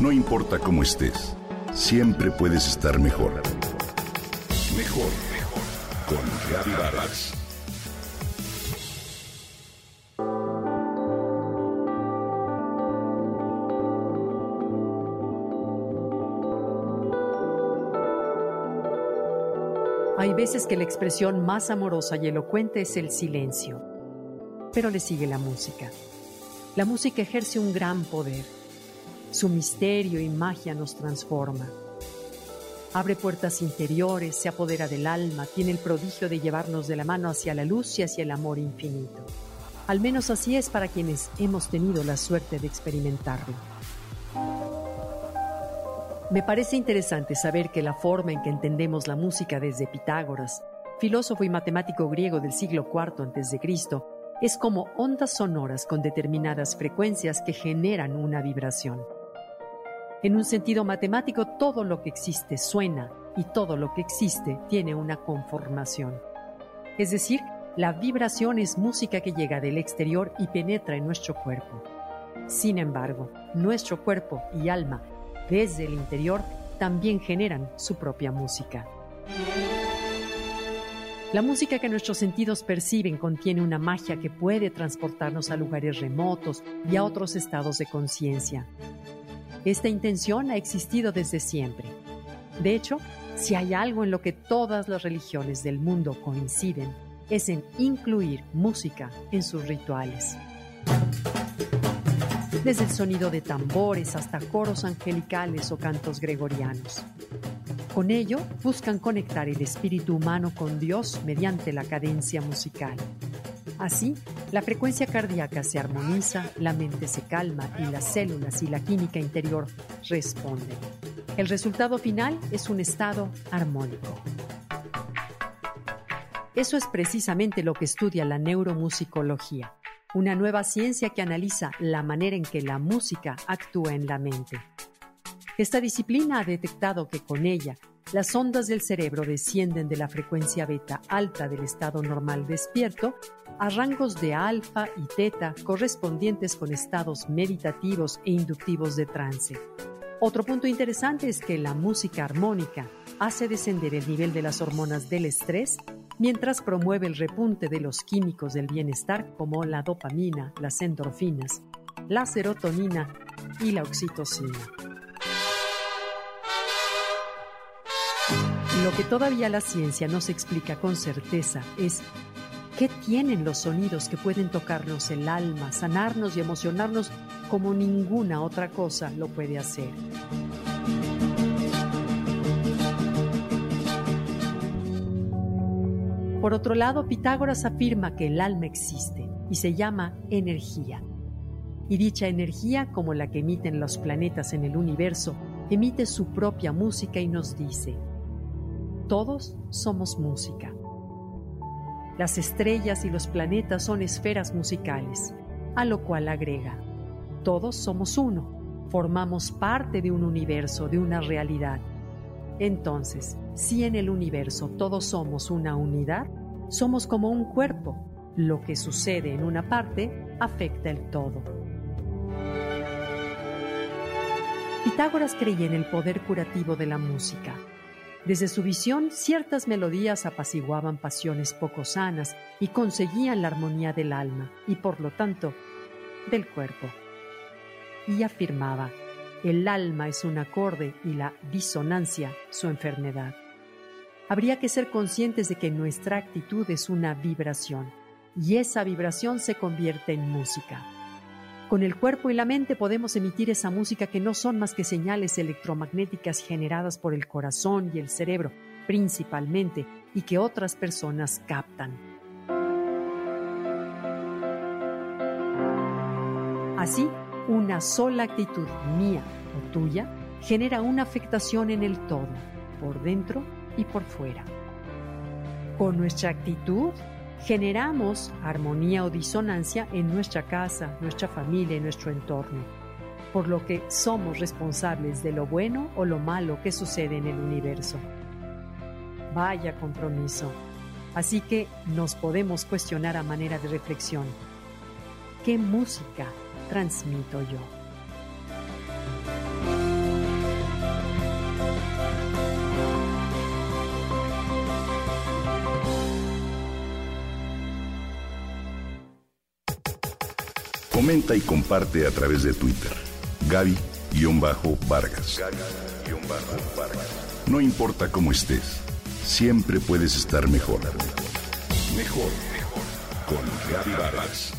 No importa cómo estés, siempre puedes estar mejor. Mejor, mejor. Con Gaby Barats. Hay veces que la expresión más amorosa y elocuente es el silencio, pero le sigue la música. La música ejerce un gran poder. Su misterio y magia nos transforma. Abre puertas interiores, se apodera del alma, tiene el prodigio de llevarnos de la mano hacia la luz y hacia el amor infinito. Al menos así es para quienes hemos tenido la suerte de experimentarlo. Me parece interesante saber que la forma en que entendemos la música desde Pitágoras, filósofo y matemático griego del siglo IV a.C., es como ondas sonoras con determinadas frecuencias que generan una vibración. En un sentido matemático, todo lo que existe suena y todo lo que existe tiene una conformación. Es decir, la vibración es música que llega del exterior y penetra en nuestro cuerpo. Sin embargo, nuestro cuerpo y alma desde el interior también generan su propia música. La música que nuestros sentidos perciben contiene una magia que puede transportarnos a lugares remotos y a otros estados de conciencia. Esta intención ha existido desde siempre. De hecho, si hay algo en lo que todas las religiones del mundo coinciden, es en incluir música en sus rituales. Desde el sonido de tambores hasta coros angelicales o cantos gregorianos. Con ello, buscan conectar el espíritu humano con Dios mediante la cadencia musical. Así, la frecuencia cardíaca se armoniza, la mente se calma y las células y la química interior responden. El resultado final es un estado armónico. Eso es precisamente lo que estudia la neuromusicología. Una nueva ciencia que analiza la manera en que la música actúa en la mente. Esta disciplina ha detectado que con ella, las ondas del cerebro descienden de la frecuencia beta alta del estado normal despierto a rangos de alfa y teta correspondientes con estados meditativos e inductivos de trance. Otro punto interesante es que la música armónica hace descender el nivel de las hormonas del estrés mientras promueve el repunte de los químicos del bienestar como la dopamina, las endorfinas, la serotonina y la oxitocina. Lo que todavía la ciencia no se explica con certeza es ¿qué tienen los sonidos que pueden tocarnos el alma, sanarnos y emocionarnos como ninguna otra cosa lo puede hacer? Por otro lado, Pitágoras afirma que el alma existe y se llama energía. Y dicha energía, como la que emiten los planetas en el universo, emite su propia música y nos dice: todos somos música. Las estrellas y los planetas son esferas musicales, a lo cual agrega: todos somos uno, formamos parte de un universo, de una realidad. Entonces, si en el universo todos somos una unidad, somos como un cuerpo. Lo que sucede en una parte afecta el todo. Pitágoras creía en el poder curativo de la música. Desde su visión, ciertas melodías apaciguaban pasiones poco sanas y conseguían la armonía del alma y, por lo tanto, del cuerpo. Y afirmaba: el alma es un acorde y la disonancia su enfermedad. Habría que ser conscientes de que nuestra actitud es una vibración y esa vibración se convierte en música. Con el cuerpo y la mente podemos emitir esa música que no son más que señales electromagnéticas generadas por el corazón y el cerebro, principalmente, y que otras personas captan. Así, una sola actitud mía o tuya genera una afectación en el todo, por dentro y por fuera. Con nuestra actitud generamos armonía o disonancia en nuestra casa, nuestra familia y nuestro entorno, por lo que somos responsables de lo bueno o lo malo que sucede en el universo. Vaya compromiso. Así que nos podemos cuestionar a manera de reflexión: ¿qué música transmito yo? Comenta y comparte a través de Twitter. Gaby-Vargas. No importa cómo estés, siempre puedes estar mejor. Mejor, mejor. Con Gaby Vargas.